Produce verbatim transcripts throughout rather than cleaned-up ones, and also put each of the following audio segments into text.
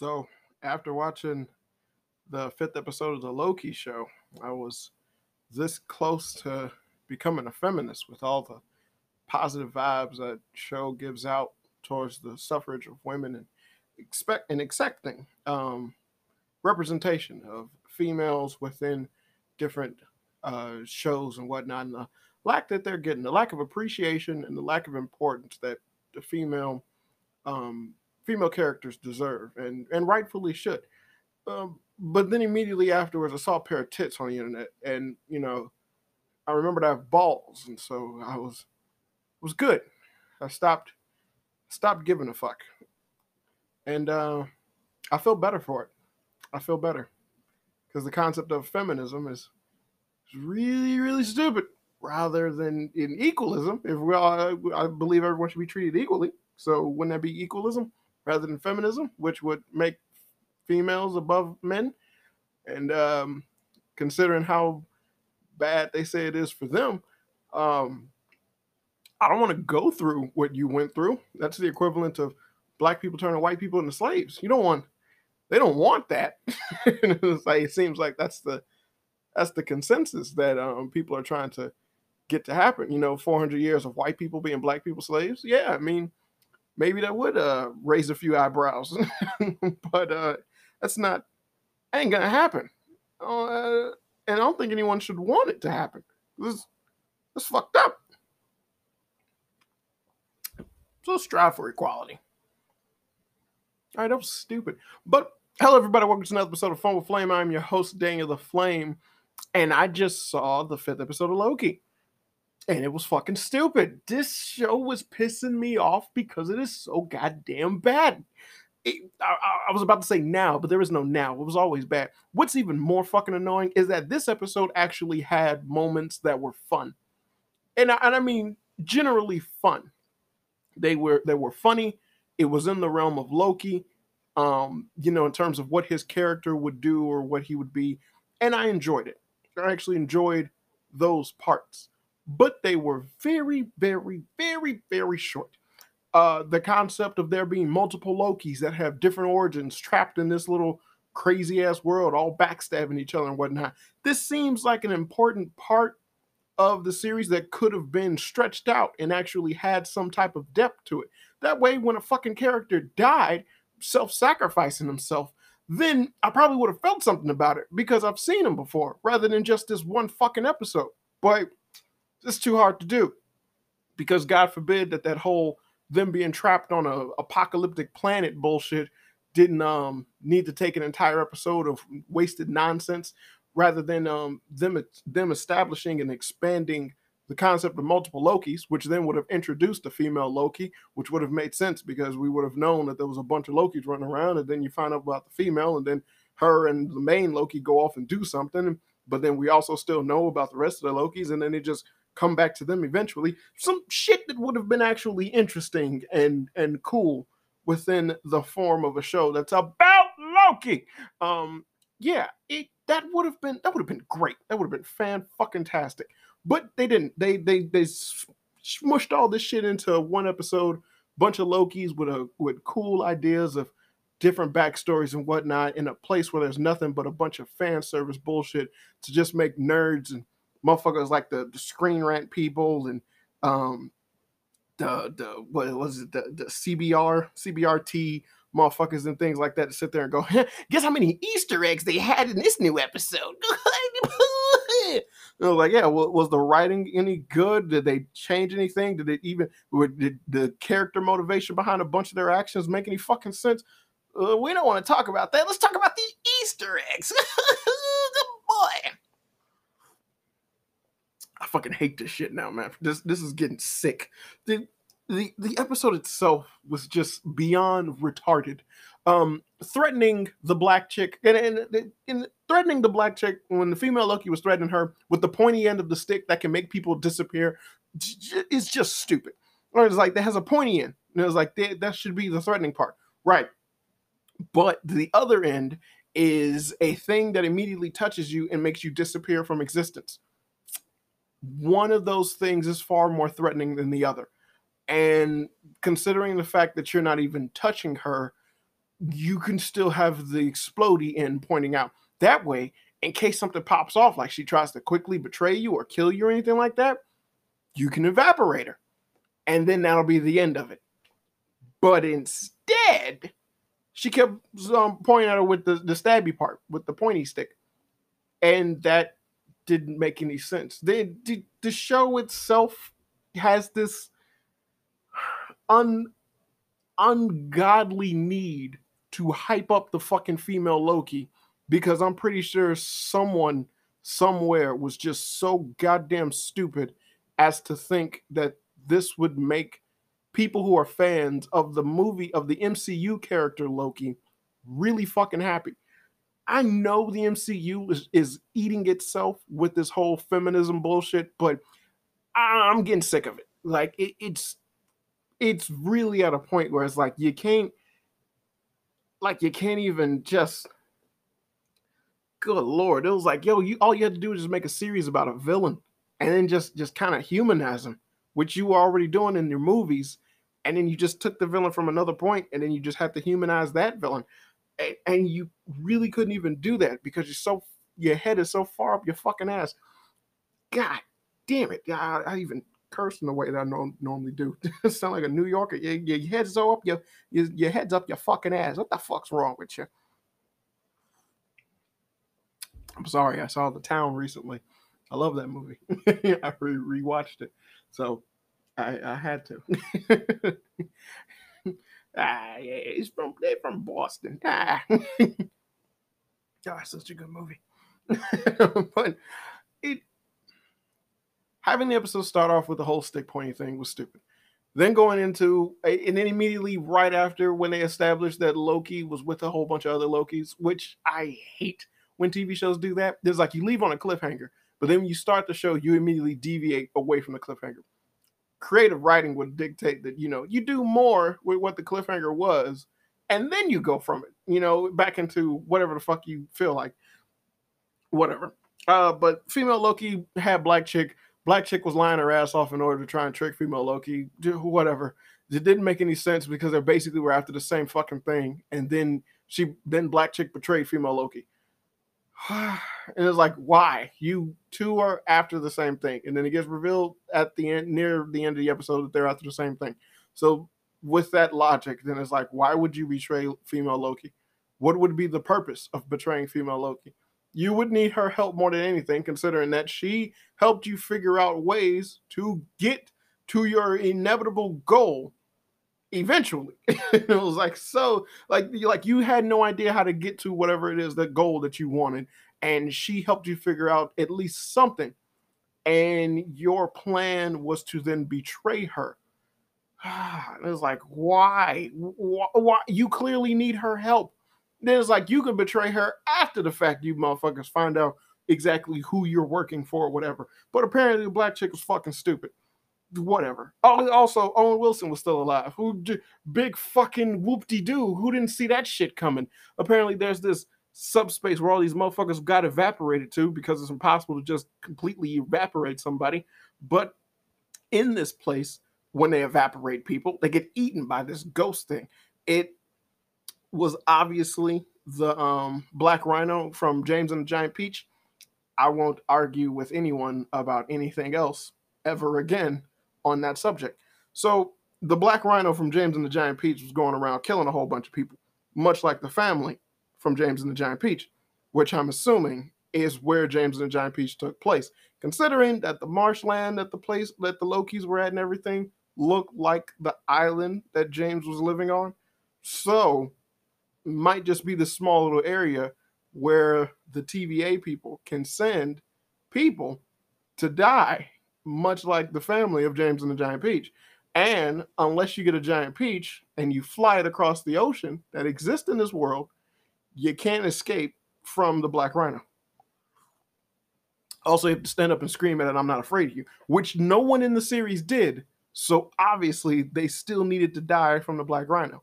So after watching the fifth episode of the Loki show, I was this close to becoming a feminist with all the positive vibes that show gives out towards the suffrage of women and expect and accepting um, representation of females within different uh, shows and whatnot, and the lack that they're getting, the lack of appreciation and the lack of importance that the female um, female characters deserve and, and rightfully should. Um, but then immediately afterwards, I saw a pair of tits on the internet, and you know, I remembered I have balls, and so I was was good. I stopped stopped giving a fuck. And uh, I feel better for it. I feel better. Because the concept of feminism is really, really stupid. Rather than in equalism, if we all, I believe everyone should be treated equally. So wouldn't that be equalism rather than feminism, which would make females above men? And um, considering how bad they say it is for them, um, I don't want to go through what you went through. That's the equivalent of black people turning white people into slaves. You don't want, they don't want that. It's like, it seems like that's the, that's the consensus that um, people are trying to get to happen. You know, four hundred years of white people being black people slaves. Yeah. I mean, maybe that would uh, raise a few eyebrows, but uh, that's not, ain't going to happen. Uh, and I don't think anyone should want it to happen. This it's fucked up. So strive for equality. All right, that was stupid. But hello, everybody. Welcome to another episode of Fumble Flame. I'm your host, Daniel The Flame, and I just saw the fifth episode of Loki, and it was fucking stupid. This show was pissing me off because it is so goddamn bad. It, I, I was about to say now, but there is no now. It was always bad. What's even more fucking annoying is that this episode actually had moments that were fun, and I, and I mean generally fun. They were they were funny. It was in the realm of Loki, um, you know, in terms of what his character would do or what he would be. And I enjoyed it. I actually enjoyed those parts. But they were very, very, very, very short. Uh, the concept of there being multiple Lokis that have different origins trapped in this little crazy-ass world, all backstabbing each other and whatnot. This seems like an important part of the series that could have been stretched out and actually had some type of depth to it. That way, when a fucking character died, self-sacrificing himself, then I probably would have felt something about it because I've seen him before, rather than just this one fucking episode. But it's too hard to do because God forbid that that whole them being trapped on a apocalyptic planet bullshit didn't um, need to take an entire episode of wasted nonsense. Rather than um, them them establishing and expanding the concept of multiple Lokis, which then would have introduced a female Loki, which would have made sense because we would have known that there was a bunch of Lokis running around, and then you find out about the female, and then her and the main Loki go off and do something, but then we also still know about the rest of the Lokis, and then they just come back to them eventually. Some shit that would have been actually interesting and, and cool within the form of a show that's about Loki. Um, yeah, it... That would have been that would have been great. That would have been fan-fucking-tastic. But they didn't. They they they smushed all this shit into one episode. Bunch of Lokis with a with cool ideas of different backstories and whatnot in a place where there's nothing but a bunch of fan service bullshit to just make nerds and motherfuckers like the, the Screen Rant people and um the the what was it the, the C B R C B R T. Motherfuckers and things like that to sit there and go, guess how many Easter eggs they had in this new episode? And I was like, yeah, well, was the writing any good? Did they change anything? Did it even, did the character motivation behind a bunch of their actions make any fucking sense? Uh, we don't want to talk about that. Let's talk about the Easter eggs. Good boy. I fucking hate this shit now, man. This this is getting sick. The, The the episode itself was just beyond retarded. Um, threatening the black chick, and, and, and threatening the black chick when the female Loki was threatening her with the pointy end of the stick that can make people disappear is just stupid. Or it's like, that has a pointy end. And it was like, that, that should be the threatening part. Right. But the other end is a thing that immediately touches you and makes you disappear from existence. One of those things is far more threatening than the other. And considering the fact that you're not even touching her, you can still have the explodey end pointing out. That way, in case something pops off, like she tries to quickly betray you or kill you or anything like that, you can evaporate her. And then that'll be the end of it. But instead, she kept um, pointing at her with the, the stabby part, with the pointy stick. And that didn't make any sense. They, the, the show itself has this un, ungodly need to hype up the fucking female Loki, because I'm pretty sure someone somewhere was just so goddamn stupid as to think that this would make people who are fans of the movie, of the M C U character Loki, really fucking happy. I know the M C U is, is eating itself with this whole feminism bullshit, but I, I'm getting sick of it. Like, it, it's it's really at a point where it's like, you can't, like, you can't even just... Good Lord. It was like, yo, you all you had to do is just make a series about a villain and then just, just kind of humanize him, which you were already doing in your movies. And then you just took the villain from another point and then you just have to humanize that villain. And, and you really couldn't even do that because you're so, your head is so far up your fucking ass. God damn it. I, I even curse in the way that I no, normally do. Sound like a New Yorker. Your, your head's so up, your, your, your head's up your fucking ass. What the fuck's wrong with you? I'm sorry, I saw The Town recently. I love that movie. I re- rewatched it, so I, I had to. ah, yeah, it's from they're from Boston. Ah, oh, such a good movie. But it having the episode start off with the whole stick pointing thing was stupid. Then going into and then immediately right after when they established that Loki was with a whole bunch of other Lokis, which I hate. When T V shows do that, there's like you leave on a cliffhanger, but then when you start the show, you immediately deviate away from the cliffhanger. Creative writing would dictate that, you know, you do more with what the cliffhanger was, and then you go from it, you know, back into whatever the fuck you feel like. Whatever. Uh, but female Loki had black chick. Black chick was lying her ass off in order to try and trick female Loki. Whatever. It didn't make any sense because they basically were after the same fucking thing, and then she, then black chick betrayed female Loki. And it's like, why? You two are after the same thing. And then it gets revealed at the end, near the end of the episode, that they're after the same thing. So with that logic, then it's like, why would you betray female Loki? What would be the purpose of betraying female Loki? You would need her help more than anything, considering that she helped you figure out ways to get to your inevitable goal eventually. It was like, so like like you had no idea how to get to whatever it is, the goal that you wanted, and she helped you figure out at least something, and your plan was to then betray her. It was like, why? why why you clearly need her help. Then it's like, you could betray her after the fact, you motherfuckers find out exactly who you're working for or whatever. But apparently the black chick was fucking stupid. Whatever. Also, Owen Wilson was still alive. Who, big fucking whoop-de-doo. Who didn't see that shit coming? Apparently, there's this subspace where all these motherfuckers got evaporated to, because it's impossible to just completely evaporate somebody. But in this place, when they evaporate people, they get eaten by this ghost thing. It was obviously the um, Black Rhino from James and the Giant Peach. I won't argue with anyone about anything else ever again on that subject. So the Black Rhino from James and the Giant Peach was going around killing a whole bunch of people, much like the family from James and the Giant Peach, which I'm assuming is where James and the Giant Peach took place, considering that the marshland that the place that the Lokis were at and everything looked like the island that James was living on. So it might just be this small little area where the T V A people can send people to die, much like the family of James and the Giant Peach. And unless you get a giant peach and you fly it across the ocean that exists in this world, you can't escape from the Black Rhino. Also, you have to stand up and scream at it, "I'm not afraid of you," which no one in the series did. So obviously they still needed to die from the Black Rhino.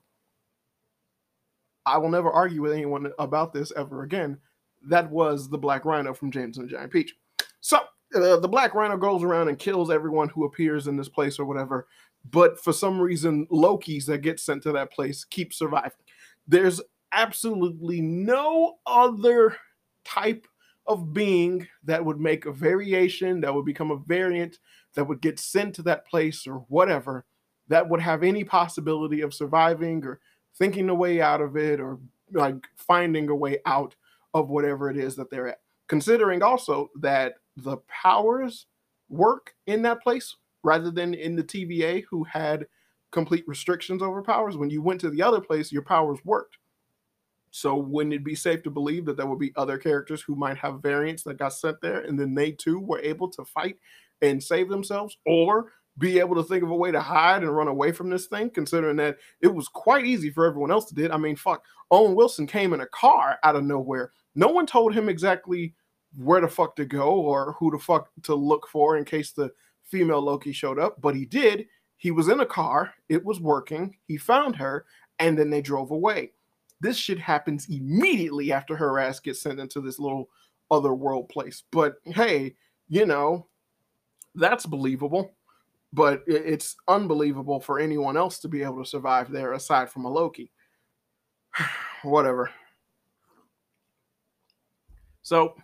I will never argue with anyone about this ever again. That was the Black Rhino from James and the Giant Peach. So Uh, the Black Rhino goes around and kills everyone who appears in this place or whatever. But for some reason, Lokis that get sent to that place keep surviving. There's absolutely no other type of being that would make a variation, that would become a variant, that would get sent to that place or whatever, that would have any possibility of surviving or thinking a way out of it or like finding a way out of whatever it is that they're at. Considering also that the powers work in that place rather than in the T V A, who had complete restrictions over powers. When you went to the other place, your powers worked. So wouldn't it be safe to believe that there would be other characters who might have variants that got sent there and then they too were able to fight and save themselves or be able to think of a way to hide and run away from this thing, considering that it was quite easy for everyone else to do it? I mean, fuck, Owen Wilson came in a car out of nowhere. No one told him exactly where the fuck to go or who the fuck to look for in case the female Loki showed up, but he did. He was in a car. It was working. He found her, and then they drove away. This shit happens immediately after her ass gets sent into this little other world place. But hey, you know, that's believable. But it's unbelievable for anyone else to be able to survive there aside from a Loki. Whatever. So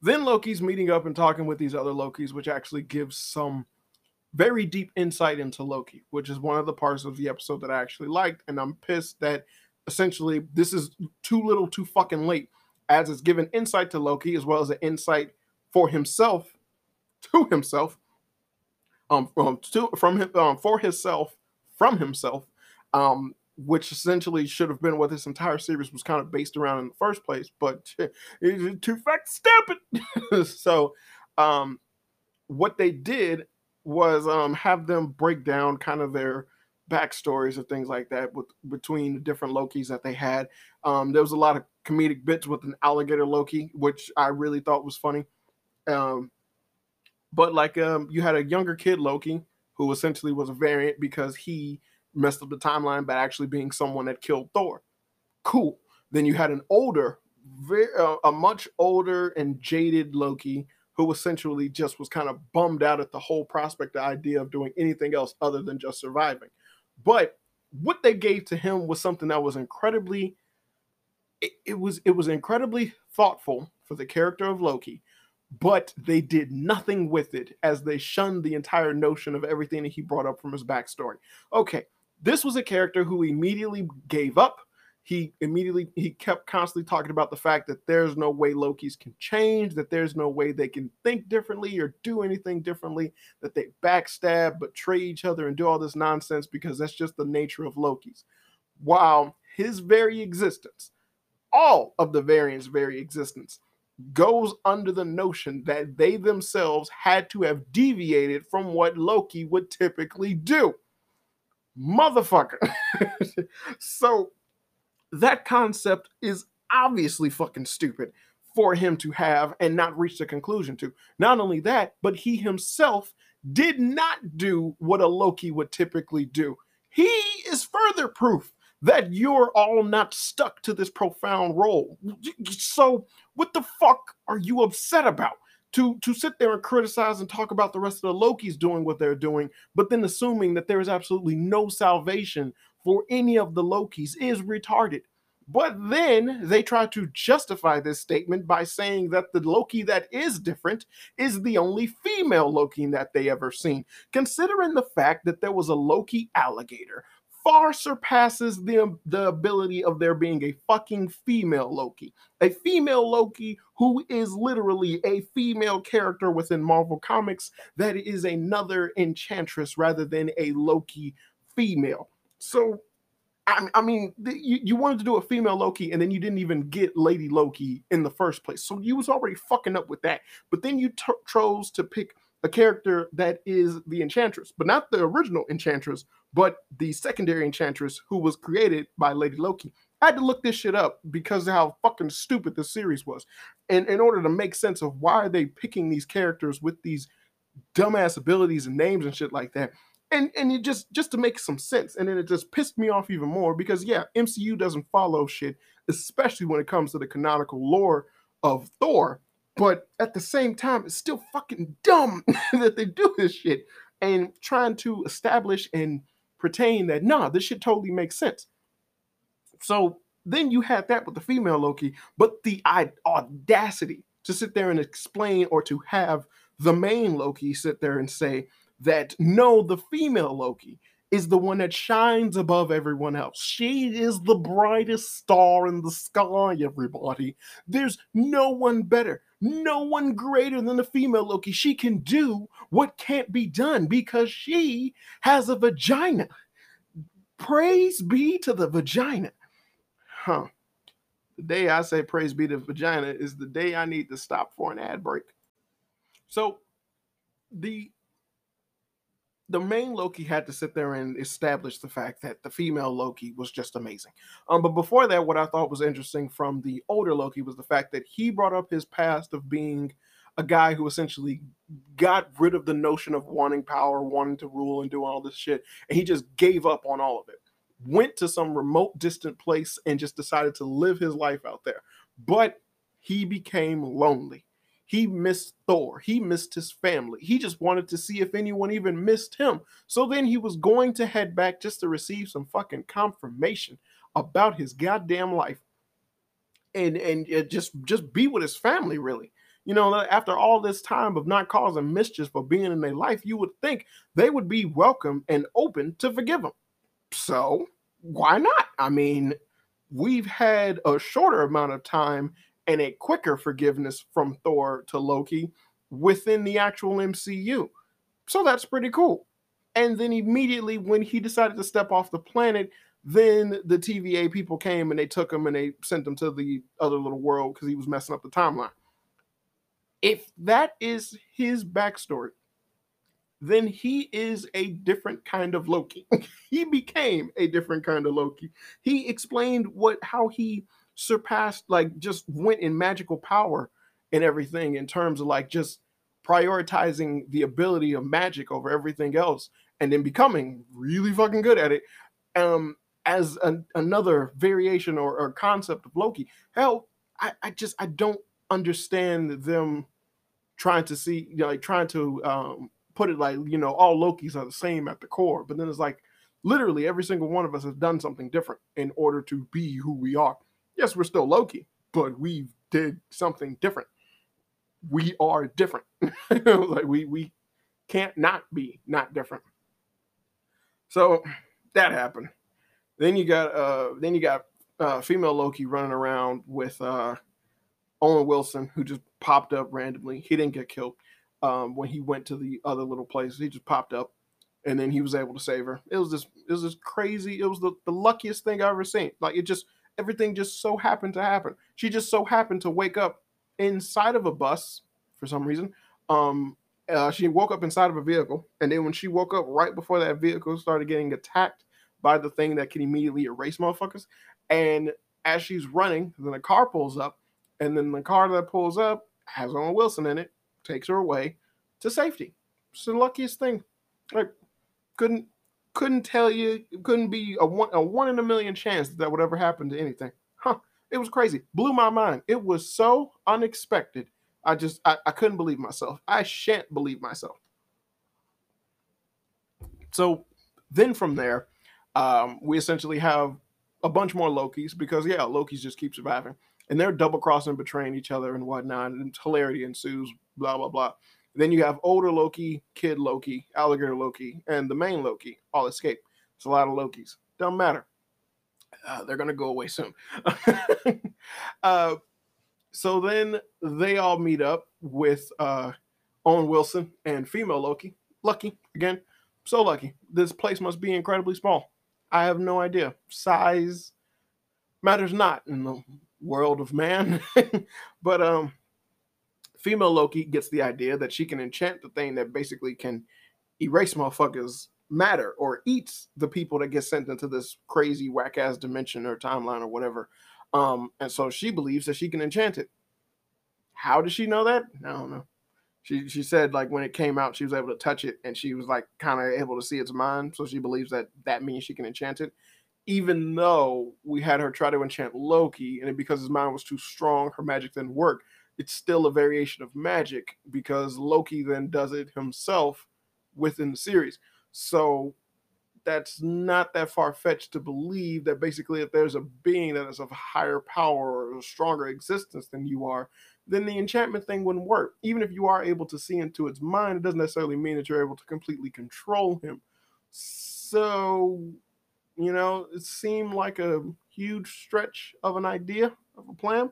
then Loki's meeting up and talking with these other Lokis, which actually gives some very deep insight into Loki, which is one of the parts of the episode that I actually liked. And I'm pissed that essentially this is too little too fucking late, as it's given insight to Loki as well as an insight for himself, to himself, um, from, to, from him, um, for himself, from himself, um, which essentially should have been what this entire series was kind of based around in the first place, but it's too fact stupid. So um, what they did was um, have them break down kind of their backstories and things like that with between the different Lokis that they had. Um, there was a lot of comedic bits with an alligator Loki, which I really thought was funny. Um, but like um, you had a younger kid Loki who essentially was a variant because he messed up the timeline by actually being someone that killed Thor. Cool. Then you had an older, very, uh, a much older and jaded Loki who essentially just was kind of bummed out at the whole prospect, the idea of doing anything else other than just surviving. But what they gave to him was something that was incredibly, it, it was it was incredibly thoughtful for the character of Loki, but they did nothing with it as they shunned the entire notion of everything that he brought up from his backstory. Okay, this was a character who immediately gave up. He immediately, he kept constantly talking about the fact that there's no way Lokis can change, that there's no way they can think differently or do anything differently, that they backstab, betray each other, and do all this nonsense because that's just the nature of Lokis. While his very existence, all of the variants' very existence, goes under the notion that they themselves had to have deviated from what Loki would typically do. Motherfucker. So that concept is obviously fucking stupid for him to have and not reach the conclusion to. Not only that, but he himself did not do what a Loki would typically do. He is further proof that you're all not stuck to this profound role. So what the fuck are you upset about? To, to sit there and criticize and talk about the rest of the Lokis doing what they're doing, but then assuming that there is absolutely no salvation for any of the Lokis is retarded. But then they try to justify this statement by saying that the Loki that is different is the only female Loki that they ever seen. Considering the fact that there was a Loki alligator far surpasses the, the ability of there being a fucking female Loki. A female Loki who is literally a female character within Marvel Comics that is another enchantress rather than a Loki female. So, I, I mean, you, you wanted to do a female Loki, and then you didn't even get Lady Loki in the first place. So you was already fucking up with that. But then you t- chose to pick a character that is the Enchantress, but not the original Enchantress, but the secondary Enchantress who was created by Lady Loki. I had to look this shit up because of how fucking stupid the series was. And in order to make sense of why are they picking these characters with these dumbass abilities and names and shit like that. And and it just, just to make some sense. And then it just pissed me off even more because, yeah, M C U doesn't follow shit, especially when it comes to the canonical lore of Thor. But at the same time, it's still fucking dumb that they do this shit and trying to establish and pretend that, nah, this shit totally makes sense. So then you had that with the female Loki, but the audacity to sit there and explain, or to have the main Loki sit there and say that, no, the female Loki is the one that shines above everyone else. She is the brightest star in the sky, everybody. There's no one better, no one greater than the female Loki. She can do what can't be done because she has a vagina. Praise be to the vagina. Huh. The day I say praise be to the vagina is the day I need to stop for an ad break. So the... The main Loki had to sit there and establish the fact that the female Loki was just amazing. Um, but before that, what I thought was interesting from the older Loki was the fact that he brought up his past of being a guy who essentially got rid of the notion of wanting power, wanting to rule and do all this shit. And he just gave up on all of it. Went to some remote, distant place and just decided to live his life out there. But he became lonely. He missed Thor. He missed his family. He just wanted to see if anyone even missed him. So then he was going to head back just to receive some fucking confirmation about his goddamn life. And and just, just be with his family, really. You know, after all this time of not causing mischief for being in their life, you would think they would be welcome and open to forgive him. So why not? I mean, we've had a shorter amount of time and a quicker forgiveness from Thor to Loki within the actual M C U. So that's pretty cool. And then immediately when he decided to step off the planet, then the T V A people came and they took him and they sent him to the other little world because he was messing up the timeline. If that is his backstory, then he is a different kind of Loki. He became a different kind of Loki. He explained what how he... surpassed, like, just went in magical power and everything in terms of, like, just prioritizing the ability of magic over everything else and then becoming really fucking good at it um as an, another variation or, or concept of Loki. Hell, I, I just I don't understand them trying to see, you know, like trying to um put it like, you know, all Lokis are the same at the core, but then it's like literally every single one of us has done something different in order to be who we are. Yes, we're still Loki, but we did something different. We are different. Like we we can't not be not different. So that happened. Then you got uh then you got uh, female Loki running around with uh, Owen Wilson, who just popped up randomly. He didn't get killed um, when he went to the other little place. He just popped up, and then he was able to save her. It was just it was just crazy. It was the, the luckiest thing I've ever seen. Like it just. Everything just so happened to happen. She just so happened to wake up inside of a bus for some reason. Um, uh, she woke up inside of a vehicle. And then when she woke up right before that vehicle started getting attacked by the thing that can immediately erase motherfuckers. And as she's running, then a car pulls up. And then the car that pulls up has Owen Wilson in it, takes her away to safety. It's the luckiest thing. Like, couldn't... Couldn't tell you, it couldn't be a one, a one in a million chance that, that would ever happen to anything. Huh, it was crazy. Blew my mind. It was so unexpected. I just, I, I couldn't believe myself. I shan't believe myself. So then from there, um, we essentially have a bunch more Lokis because, yeah, Lokis just keep surviving. And they're double-crossing, betraying each other and whatnot. And hilarity ensues, blah, blah, blah. Then you have older Loki, kid Loki, alligator Loki, and the main Loki all escape. It's a lot of Lokis. Don't matter. Uh, they're going to go away soon. uh, so then they all meet up with uh, Owen Wilson and female Loki. Lucky, again. So lucky. This place must be incredibly small. I have no idea. Size matters not in the world of man. But, um... female Loki gets the idea that she can enchant the thing that basically can erase motherfuckers' matter or eats the people that get sent into this crazy whack-ass dimension or timeline or whatever. Um, and so she believes that she can enchant it. How does she know that? I don't know. She she said, like, when it came out, she was able to touch it, and she was, like, kind of able to see its mind. So she believes that that means she can enchant it. Even though we had her try to enchant Loki, and because his mind was too strong, her magic didn't work. It's still a variation of magic because Loki then does it himself within the series. So that's not that far-fetched to believe that basically if there's a being that is of higher power or a stronger existence than you are, then the enchantment thing wouldn't work. Even if you are able to see into its mind, it doesn't necessarily mean that you're able to completely control him. So, you know, it seemed like a huge stretch of an idea, of a plan.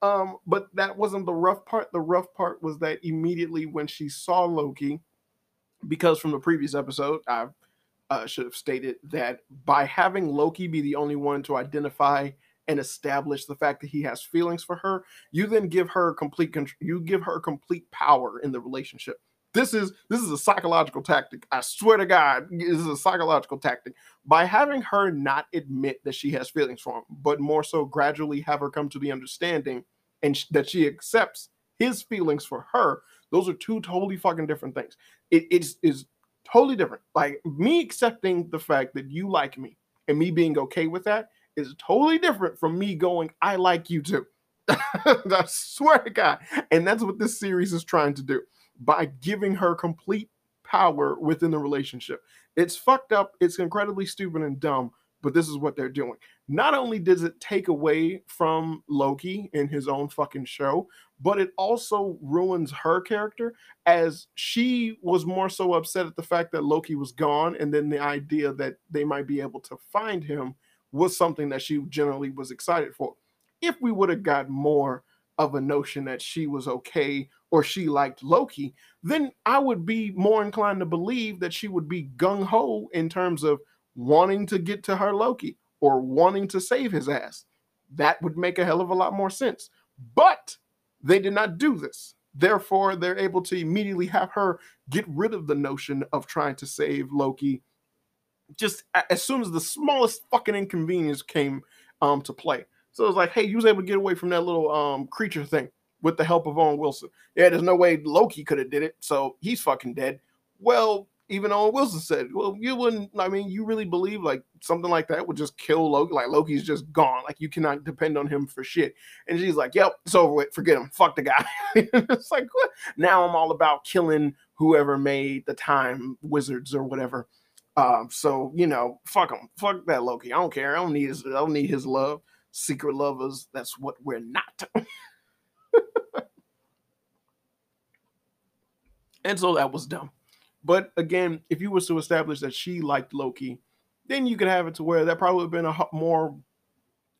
Um, but that wasn't the rough part. The rough part was that immediately when she saw Loki, because from the previous episode, I uh, should have stated that by having Loki be the only one to identify and establish the fact that he has feelings for her, you then give her complete control. You give her complete power in the relationship. This is this is a psychological tactic. I swear to God, this is a psychological tactic. By having her not admit that she has feelings for him, but more so gradually have her come to the understanding and sh- that she accepts his feelings for her. Those are two totally fucking different things. It is is totally different. Like me accepting the fact that you like me and me being okay with that is totally different from me going, I like you too. I swear to God. And that's what this series is trying to do by giving her complete power within the relationship. It's fucked up. It's incredibly stupid and dumb, but this is what they're doing. Not only does it take away from Loki in his own fucking show, but it also ruins her character, as she was more so upset at the fact that Loki was gone. And then the idea that they might be able to find him was something that she generally was excited for. If we would have got more of a notion that she was okay or she liked Loki, then I would be more inclined to believe that she would be gung-ho in terms of wanting to get to her Loki or wanting to save his ass. That would make a hell of a lot more sense. But they did not do this. Therefore, they're able to immediately have her get rid of the notion of trying to save Loki just as soon as the smallest fucking inconvenience came um, to play. So it was like, hey, you was able to get away from that little um, creature thing with the help of Owen Wilson. Yeah, there's no way Loki could have did it, so he's fucking dead. Well, even Owen Wilson said, well, you wouldn't, I mean, you really believe like something like that would just kill Loki? Like Loki's just gone. Like you cannot depend on him for shit. And she's like, yep, it's over with. Forget him. Fuck the guy. It's like, what? Now I'm all about killing whoever made the time wizards or whatever. Um, so, you know, fuck him. Fuck that Loki. I don't care. I don't need his, I don't need his love. Secret lovers, that's what we're not. And so that was dumb. But again, if you was to establish that she liked Loki, then you could have it to where that probably would have been a more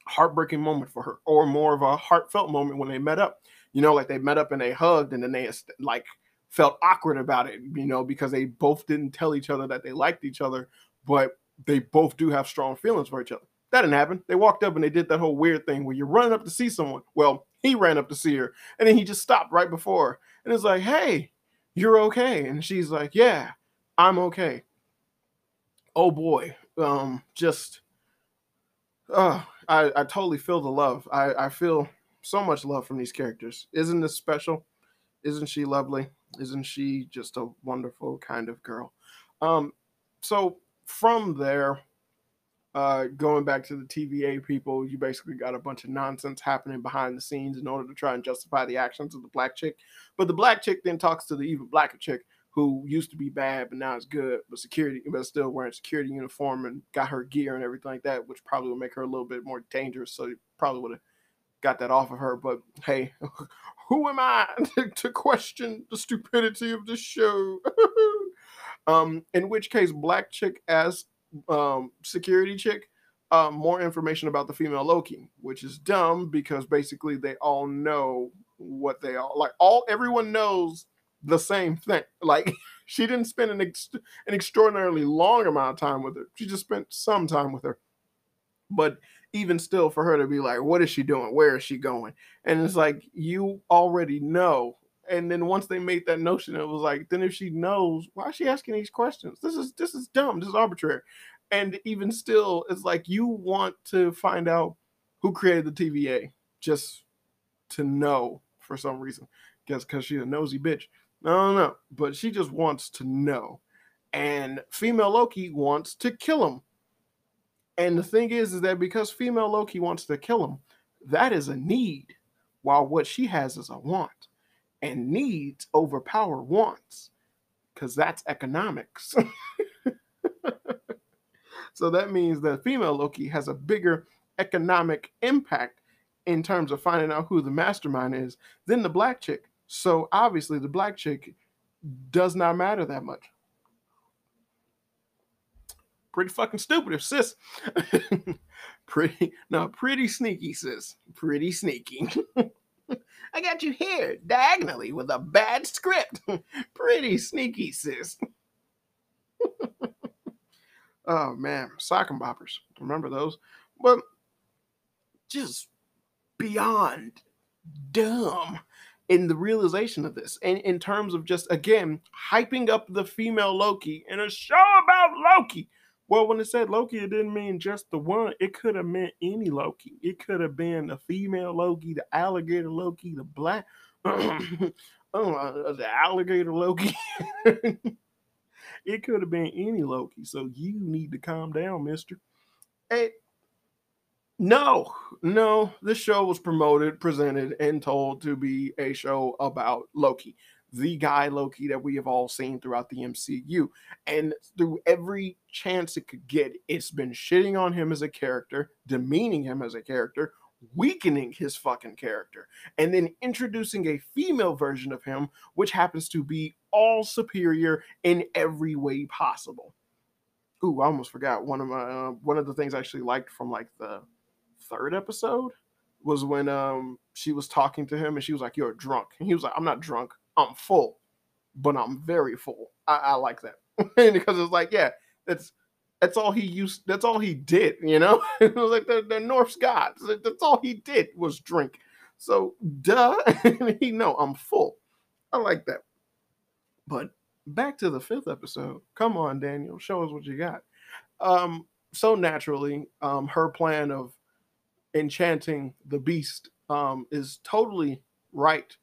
heartbreaking moment for her, or more of a heartfelt moment when they met up. You know, like they met up and they hugged, and then they like felt awkward about it, you know, because they both didn't tell each other that they liked each other, but they both do have strong feelings for each other. That didn't happen. They walked up and they did that whole weird thing where you're running up to see someone. Well, he ran up to see her, and then he just stopped right before her. And it's like, hey, you're okay. And she's like, yeah, I'm okay. Oh boy. Um, just, uh, I, I totally feel the love. I, I feel so much love from these characters. Isn't this special? Isn't she lovely? Isn't she just a wonderful kind of girl? Um, so from there, Uh, going back to the T V A people, you basically got a bunch of nonsense happening behind the scenes in order to try and justify the actions of the black chick. But the black chick then talks to the even blacker chick who used to be bad but now is good, but security, but still wearing security uniform and got her gear and everything like that, which probably would make her a little bit more dangerous. So you probably would have got that off of her. But hey, who am I to question the stupidity of the show? um, in which case, black chick asked Um, security chick uh, more information about the female Loki, which is dumb because basically they all know what they all like. All everyone knows the same thing. Like she didn't spend an ex- an extraordinarily long amount of time with her. She just spent some time with her. But even still, for her to be like, "What is she doing? Where is she going?" And it's like you already know. And then once they made that notion, it was like, then if she knows, why is she asking these questions? This is this is dumb. This is arbitrary. And even still, it's like you want to find out who created the T V A just to know for some reason. Guess because she's a nosy bitch. No, no, no. But she just wants to know. And female Loki wants to kill him. And the thing is, is that because female Loki wants to kill him, that is a need, while what she has is a want. And needs overpower wants, because that's economics. So that means that female Loki has a bigger economic impact in terms of finding out who the mastermind is than the black chick. So obviously the black chick does not matter that much. Pretty fucking stupid, if sis. pretty, no, pretty sneaky, sis. Pretty sneaky. I got you here diagonally with a bad script. Pretty sneaky, sis. Oh man, sock and boppers. Remember those? But just beyond dumb in the realization of this. And in terms of just, again, hyping up the female Loki in a show about Loki. Well, when it said Loki, it didn't mean just the one. It could have meant any Loki. It could have been a female Loki, the alligator Loki, the black, oh, the alligator Loki. It could have been any Loki. So you need to calm down, mister. It, no, no. This show was promoted, presented, and told to be a show about Loki. The guy Loki that we have all seen throughout the M C U. And through every chance it could get, it's been shitting on him as a character, demeaning him as a character, weakening his fucking character, and then introducing a female version of him, which happens to be all superior in every way possible. Ooh, I almost forgot. One of my uh, one of the things I actually liked from like the third episode was when um she was talking to him and she was like, "You're drunk," and he was like, "I'm not drunk. I'm full, but I'm very full." I, I like that. Because it's like, yeah, that's that's all he used. That's all he did, you know. It was like the, the Norse gods. That's all he did was drink. So duh, he no, I'm full. I like that. But back to the fifth episode. Come on, Daniel, show us what you got. Um, so naturally, um, her plan of enchanting the beast um, is totally right.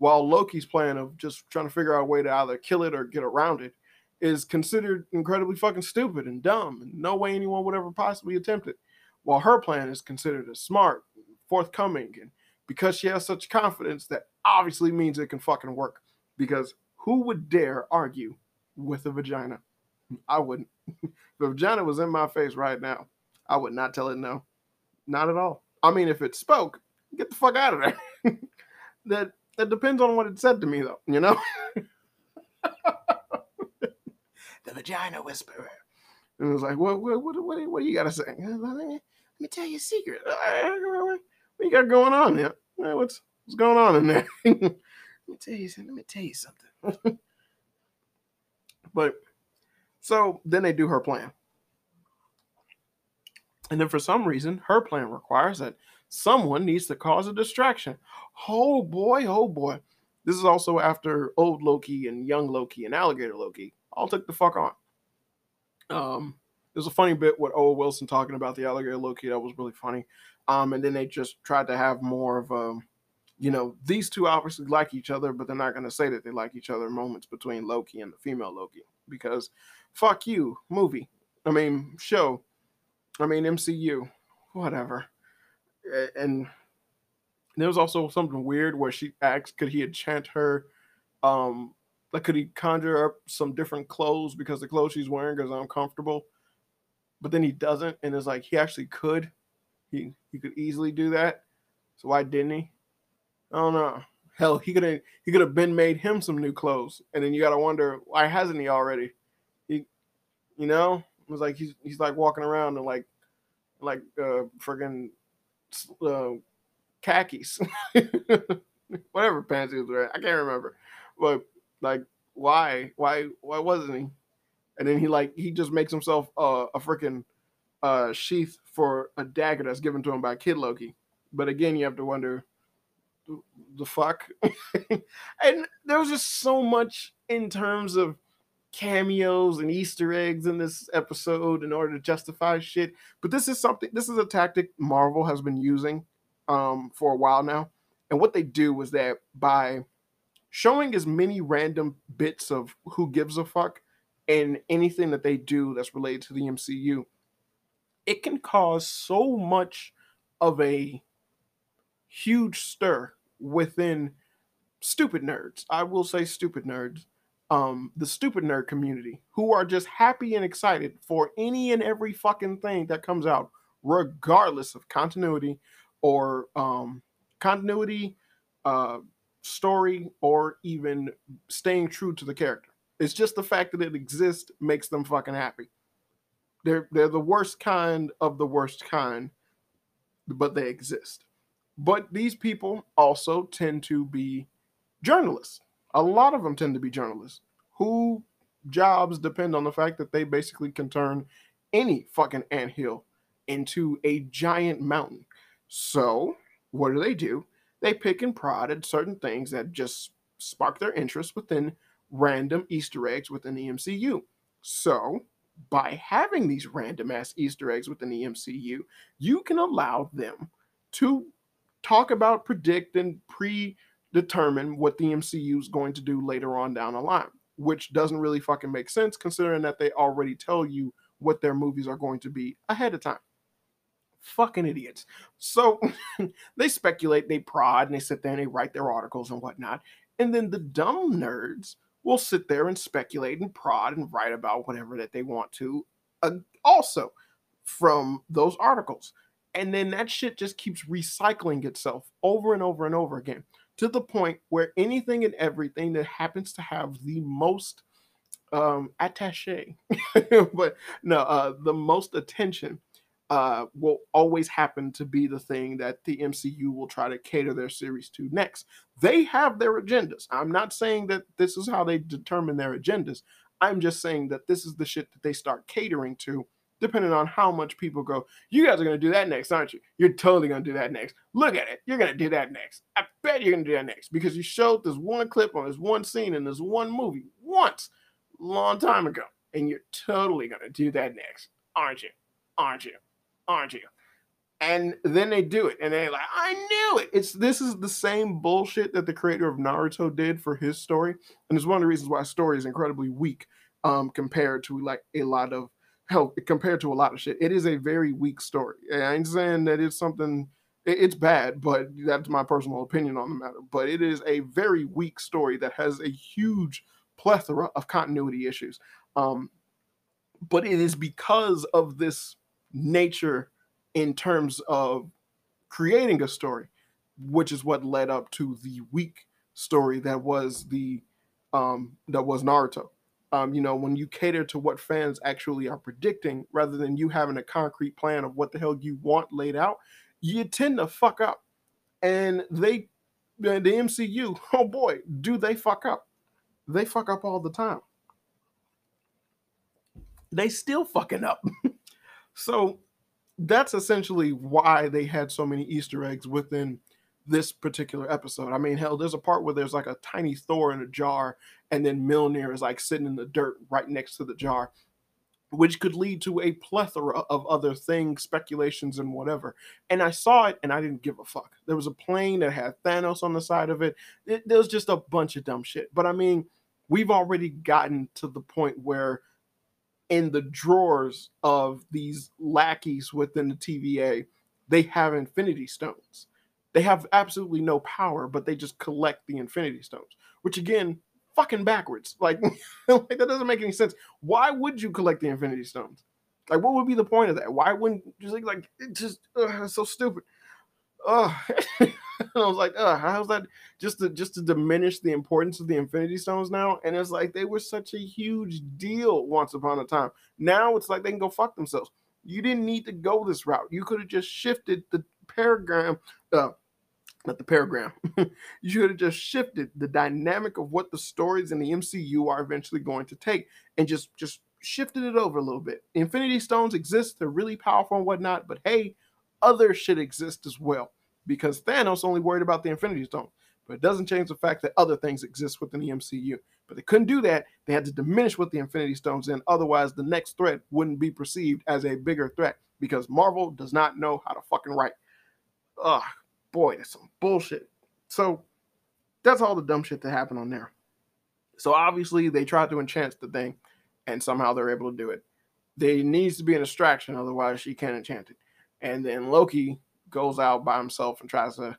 While Loki's plan of just trying to figure out a way to either kill it or get around it is considered incredibly fucking stupid and dumb, and no way anyone would ever possibly attempt it. While her plan is considered as smart, forthcoming, and because she has such confidence, that obviously means it can fucking work. Because who would dare argue with a vagina? I wouldn't. If a vagina was in my face right now, I would not tell it no. Not at all. I mean, if it spoke, get the fuck out of there. That... That depends on what it said to me, though, you know? The vagina whisperer. And it was like, what what, what, what, what do you got to say? Let me tell you a secret. What you got going on there? What's, what's going on in there? let, me tell you, let me tell you something. But, so, then they do her plan. And then for some reason, her plan requires that someone needs to cause a distraction. Oh boy, oh boy. This is also after old Loki and young Loki and alligator Loki all took the fuck on. Um, there's a funny bit with Owen Wilson talking about the alligator Loki that was really funny. Um, and then they just tried to have more of a, you know, these two obviously like each other, but they're not going to say that they like each other moments between Loki and the female Loki. Because fuck you, movie. I mean, show. I mean, M C U. Whatever. And there was also something weird where she asked, could he enchant her? Um, like, could he conjure up some different clothes because the clothes she's wearing is uncomfortable? But then he doesn't. And it's like, he actually could. He he could easily do that. So why didn't he? I don't know. Hell, he could have he could have been made him some new clothes. And then you got to wonder, why hasn't he already? He, you know? It was like, he's, he's like walking around and like, like uh, friggin'... Uh, khakis, whatever pants he was wearing, I can't remember. But like, why, why, why wasn't he? And then he like he just makes himself uh, a freaking uh, sheath for a dagger that's given to him by Kid Loki. But again, you have to wonder the fuck. And there was just so much in terms of cameos and Easter eggs in this episode in order to justify shit. But this is something, this is a tactic Marvel has been using um, for a while now. And what they do is that by showing as many random bits of who gives a fuck and anything that they do that's related to the M C U, it can cause so much of a huge stir within stupid nerds. I will say stupid nerds. um, the stupid nerd community, who are just happy and excited for any and every fucking thing that comes out, regardless of continuity or um, continuity, uh, story, or even staying true to the character. It's just the fact that it exists makes them fucking happy. They're they're the worst kind of the worst kind, but they exist. But these people also tend to be journalists. A lot of them tend to be journalists whose jobs depend on the fact that they basically can turn any fucking anthill into a giant mountain. So what do they do? They pick and prod at certain things that just spark their interest within random Easter eggs within the M C U. So by having these random ass Easter eggs within the M C U, you can allow them to talk about, predict, and predetermine what the M C U is going to do later on down the line, which doesn't really fucking make sense considering that they already tell you what their movies are going to be ahead of time. Fucking idiots. So they speculate, they prod, and they sit there and they write their articles and whatnot. And then the dumb nerds will sit there and speculate and prod and write about whatever that they want to uh, also from those articles. And then that shit just keeps recycling itself over and over and over again to the point where anything and everything that happens to have the most um, attaché, but no, uh, the most attention Uh, will always happen to be the thing that the M C U will try to cater their series to next. They have their agendas. I'm not saying that this is how they determine their agendas. I'm just saying that this is the shit that they start catering to, depending on how much people go, you guys are going to do that next, aren't you? You're totally going to do that next. Look at it. You're going to do that next. I bet you're going to do that next because you showed this one clip on this one scene in this one movie once, long time ago, and you're totally going to do that next, aren't you? Aren't you? Aren't you? And then they do it, and they're like, I knew it. It's this is the same bullshit that the creator of Naruto did for his story, and it's one of the reasons why his story is incredibly weak um, compared to like a lot of hell, compared to a lot of shit. It is a very weak story. And I ain't saying that it's something it, it's bad, but that's my personal opinion on the matter. But it is a very weak story that has a huge plethora of continuity issues. Um, but it is because of this nature in terms of creating a story, which is what led up to the weak story that was the um that was Naruto. Um you know, when you cater to what fans actually are predicting rather than you having a concrete plan of what the hell you want laid out, you tend to fuck up. And they the M C U, oh boy, do they fuck up. They fuck up all the time. They still fucking up. So that's essentially why they had so many Easter eggs within this particular episode. I mean, hell, there's a part where there's like a tiny Thor in a jar, and then Mjolnir is like sitting in the dirt right next to the jar, which could lead to a plethora of other things, speculations, and whatever. And I saw it, and I didn't give a fuck. There was a plane that had Thanos on the side of it. it there was just a bunch of dumb shit. But I mean, we've already gotten to the point where in the drawers of these lackeys within the T V A, they have Infinity Stones. They have absolutely no power, but they just collect the Infinity Stones, which again, fucking backwards. Like, like that doesn't make any sense. Why would you collect the Infinity Stones? Like, what would be the point of that? Why wouldn't you think like, it just, ugh, it's so stupid. Ugh. I was like, ugh, how's that just to, just to diminish the importance of the Infinity Stones now? And it's like, they were such a huge deal once upon a time. Now it's like they can go fuck themselves. You didn't need to go this route. You could have just shifted the paragraph, uh, not the paragraph. You should have just shifted the dynamic of what the stories in the M C U are eventually going to take and just, just shifted it over a little bit. Infinity Stones exist. They're really powerful and whatnot, but hey, other shit exists as well, because Thanos only worried about the Infinity Stone, but it doesn't change the fact that other things exist within the M C U. But they couldn't do that. They had to diminish what the Infinity Stones in, otherwise the next threat wouldn't be perceived as a bigger threat, because Marvel does not know how to fucking write. Ugh, boy, that's some bullshit. So that's all the dumb shit that happened on there. So obviously they tried to enchant the thing, and somehow they're able to do it. There needs to be an distraction, otherwise she can't enchant it. And then Loki goes out by himself and tries to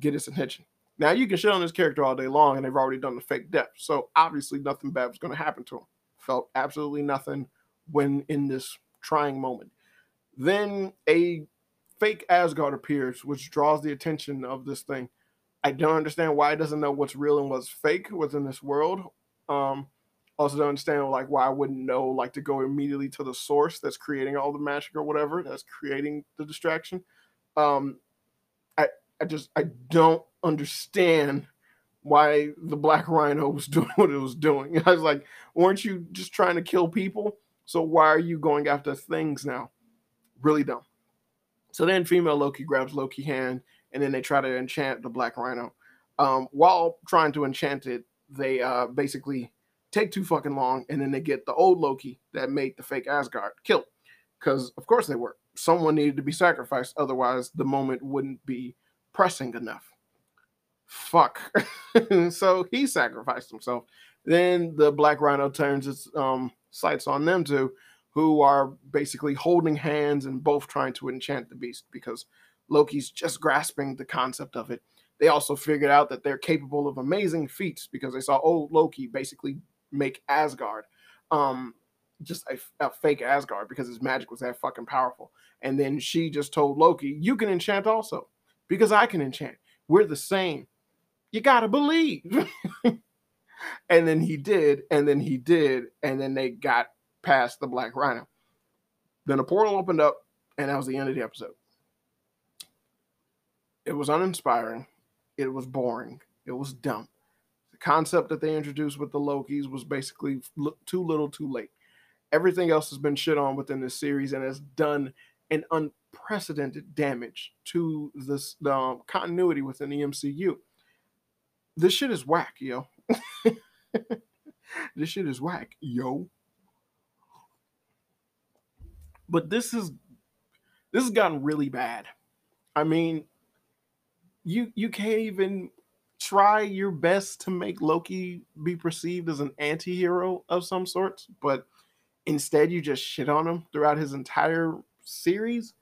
get his attention. Now, you can shit on this character all day long, and they've already done the fake death. So, obviously, nothing bad was going to happen to him. Felt absolutely nothing when in this trying moment. Then a fake Asgard appears, which draws the attention of this thing. I don't understand why it doesn't know what's real and what's fake within this world. Um, also don't understand like why I wouldn't know like to go immediately to the source that's creating all the magic or whatever that's creating the distraction. Um, I I just I don't understand why the Black Rhino was doing what it was doing. I was like, weren't you just trying to kill people? So why are you going after things now? Really dumb. So then female Loki grabs Loki's hand, and then they try to enchant the Black Rhino. Um, while trying to enchant it, they uh, basically take too fucking long, and then they get the old Loki that made the fake Asgard killed. Because, of course, they were. Someone needed to be sacrificed. Otherwise, the moment wouldn't be pressing enough. Fuck. So he sacrificed himself. Then the Black Rhino turns its um, sights on them two, who are basically holding hands and both trying to enchant the beast because Loki's just grasping the concept of it. They also figured out that they're capable of amazing feats because they saw old Loki basically make Asgard, um, just a, a fake Asgard because his magic was that fucking powerful. And then she just told Loki, you can enchant also because I can enchant. We're the same. You gotta believe. And then he did, and then he did, and then they got past the Black Rhino. Then a portal opened up, and that was the end of the episode. It was uninspiring. It was boring. It was dumb. The concept that they introduced with the Lokis was basically too little, too late. Everything else has been shit on within this series and has done an unprecedented damage to this the continuity within the M C U. This shit is whack, yo. This shit is whack, yo. But this is this has gotten really bad. I mean, You you can't even try your best to make Loki be perceived as an anti-hero of some sorts, but instead you just shit on him throughout his entire series.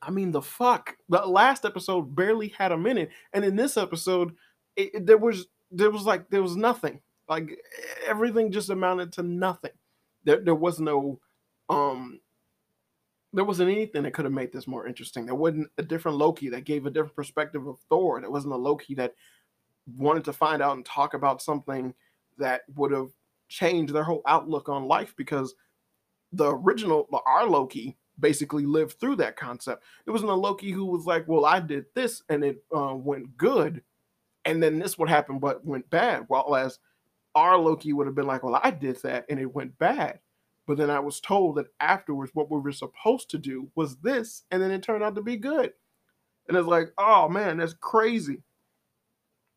I mean, the fuck. The last episode barely had a minute, and in this episode, it, it, there was there was like there was nothing. Like everything just amounted to nothing. There there was no um. There wasn't anything that could have made this more interesting. There wasn't a different Loki that gave a different perspective of Thor. There wasn't a Loki that wanted to find out and talk about something that would have changed their whole outlook on life because the original, our Loki, basically lived through that concept. There wasn't a Loki who was like, well, I did this and it uh, went good, and then this would happen but went bad. While as our Loki would have been like, well, I did that and it went bad. But then I was told that afterwards what we were supposed to do was this, and then it turned out to be good. And it's like, oh, man, that's crazy.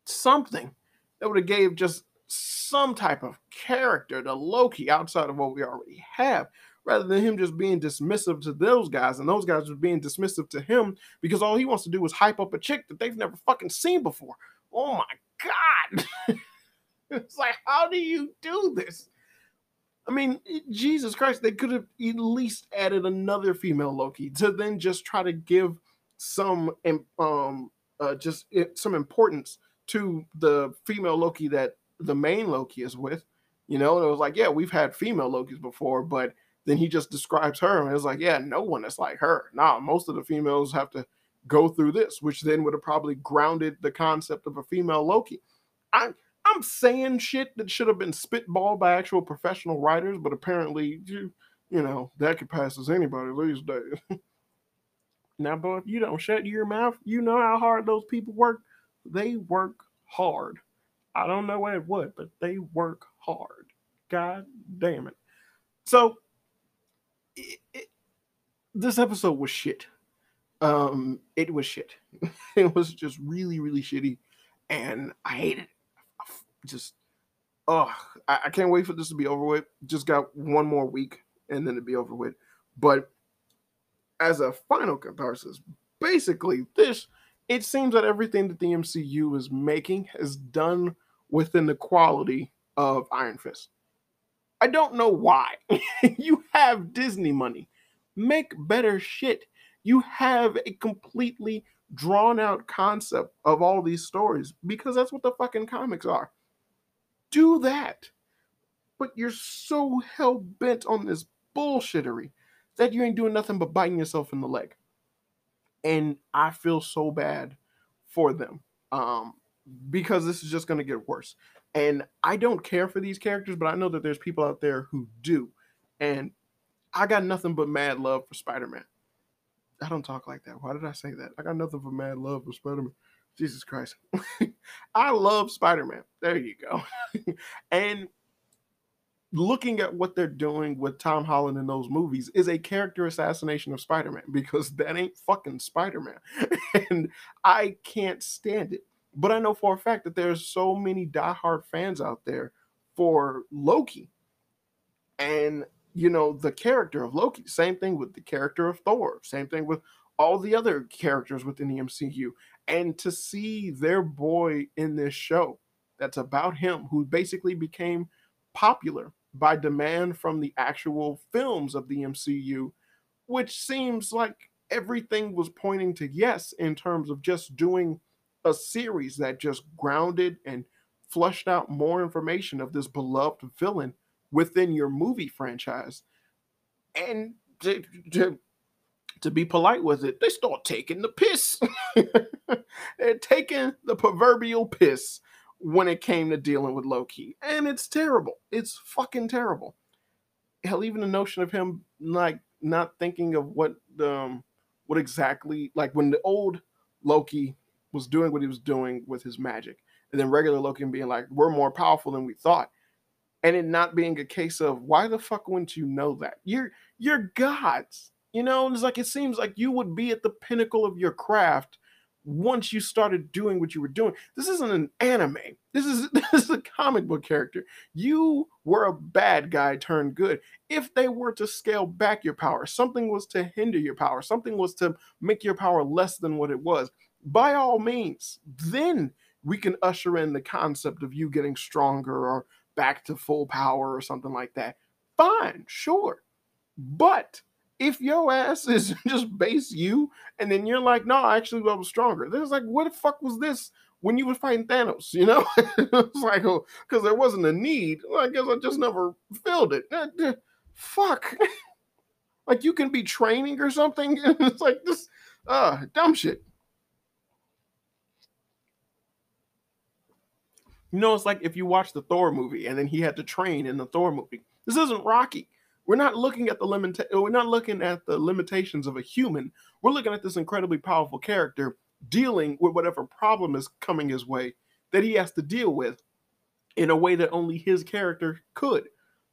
Something that would have gave just some type of character to Loki outside of what we already have, rather than him just being dismissive to those guys, and those guys just being dismissive to him because all he wants to do is hype up a chick that they've never fucking seen before. Oh, my God. It's like, how do you do this? I mean, Jesus Christ, they could have at least added another female Loki to then just try to give some um, uh, just it, some importance to the female Loki that the main Loki is with, you know? And it was like, yeah, we've had female Lokis before, but then he just describes her, and it's like, yeah, no one that's like her. Nah, most of the females have to go through this, which then would have probably grounded the concept of a female Loki. I... I'm saying shit that should have been spitballed by actual professional writers, but apparently, you, you know, that could pass as anybody these days. Now, boy, if you don't shut your mouth, you know how hard those people work. They work hard. I don't know at what, but they work hard. God damn it. So, it, it, this episode was shit. Um, it was shit. It was just really, really shitty, and I hate it. Just, oh, I, I can't wait for this to be over with. Just got one more week and then it'd be over with. But as a final catharsis, basically this, it seems that everything that the M C U is making has done within the quality of Iron Fist. I don't know why. You have Disney money. Make better shit. You have a completely drawn out concept of all these stories, because that's what the fucking comics are. Do that. But you're so hell bent on this bullshittery that you ain't doing nothing but biting yourself in the leg. And I feel so bad for them, um, because this is just going to get worse. And I don't care for these characters, but I know that there's people out there who do. And I got nothing but mad love for Spider-Man. I don't talk like that. Why did I say that? I got nothing but mad love for Spider-Man. Jesus Christ. I love Spider-Man. There you go. And looking at what they're doing with Tom Holland in those movies is a character assassination of Spider-Man, because that ain't fucking Spider-Man. And I can't stand it. But I know for a fact that there's so many diehard fans out there for Loki. And, you know, the character of Loki, same thing with the character of Thor, same thing with all the other characters within the M C U. And to see their boy in this show that's about him, who basically became popular by demand from the actual films of the M C U, which seems like everything was pointing to yes in terms of just doing a series that just grounded and flushed out more information of this beloved villain within your movie franchise. And to, to, to be polite with it, they start taking the piss. They're taking the proverbial piss when it came to dealing with Loki. And it's terrible. It's fucking terrible. Hell, even the notion of him like not thinking of what um what exactly, like when the old Loki was doing what he was doing with his magic, and then regular Loki being like, we're more powerful than we thought, and it not being a case of, why the fuck wouldn't you know that? You're you're gods. You know, it's like, it seems like you would be at the pinnacle of your craft once you started doing what you were doing. This isn't an anime. This is this is a comic book character. You were a bad guy turned good. If they were to scale back your power, something was to hinder your power, something was to make your power less than what it was, by all means, then we can usher in the concept of you getting stronger or back to full power or something like that. Fine, sure. But if your ass is just base you, and then you're like, no, actually, well, I was stronger. Then it's like, what the fuck was this when you were fighting Thanos, you know? It's like, oh, because there wasn't a need. Well, I guess I just never filled it. Fuck. Like, you can be training or something. And it's like this uh, dumb shit. You know, it's like if you watch the Thor movie and then he had to train in the Thor movie. This isn't Rocky. We're not looking at the limita- we're not looking at the limitations of a human. We're looking at this incredibly powerful character dealing with whatever problem is coming his way that he has to deal with in a way that only his character could.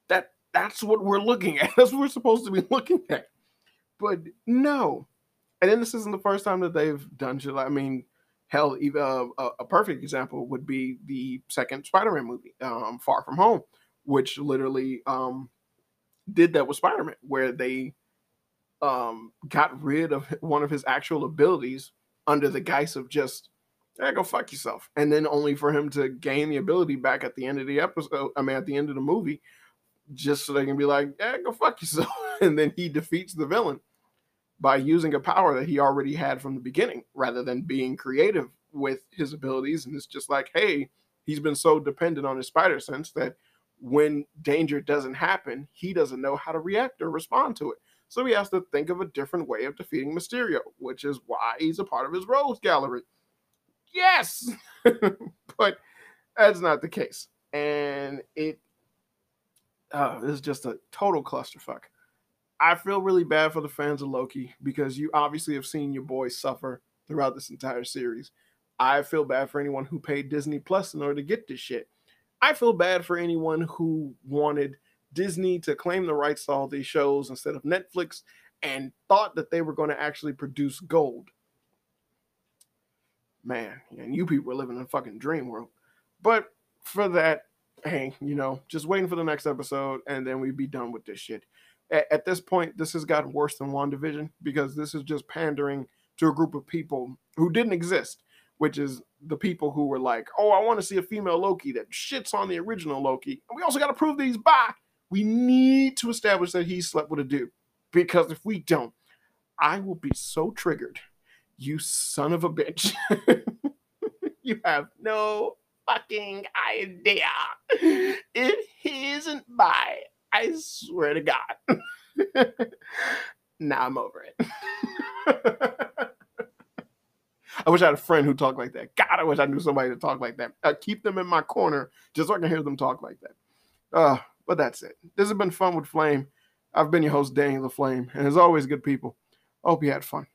That that's what we're looking at. That's what we're supposed to be looking at. But no. And then this isn't the first time that they've done shit. I mean, hell, uh, a perfect example would be the second Spider-Man movie, um, Far From Home, which literally um, did that with Spider-Man, where they um, got rid of one of his actual abilities under the guise of just, hey, go fuck yourself. And then only for him to gain the ability back at the end of the episode, I mean, at the end of the movie, just so they can be like, yeah, go fuck yourself. And then he defeats the villain by using a power that he already had from the beginning, rather than being creative with his abilities. And it's just like, hey, he's been so dependent on his spider sense that when danger doesn't happen, he doesn't know how to react or respond to it. So he has to think of a different way of defeating Mysterio, which is why he's a part of his rogues gallery. Yes! But that's not the case. And it uh, is just a total clusterfuck. I feel really bad for the fans of Loki, because you obviously have seen your boy suffer throughout this entire series. I feel bad for anyone who paid Disney Plus in order to get this shit. I feel bad for anyone who wanted Disney to claim the rights to all these shows instead of Netflix and thought that they were going to actually produce gold. Man, and you people were living in a fucking dream world. But for that, hey, you know, just waiting for the next episode and then we'd be done with this shit. At this point, this has gotten worse than WandaVision, because this is just pandering to a group of people who didn't exist, which is the people who were like, oh, I want to see a female Loki that shits on the original Loki. And we also got to prove that he's bi. We need to establish that he slept with a dude, because if we don't, I will be so triggered you son of a bitch. You have no fucking idea. It isn't by. I swear to God. Now nah, I'm over it. I wish I had a friend who talked like that. God, I wish I knew somebody to talk like that. I keep them in my corner just so I can hear them talk like that. Uh, but that's it. This has been Fun with Flame. I've been your host, Daniel The Flame. And as always, good people, I hope you had fun.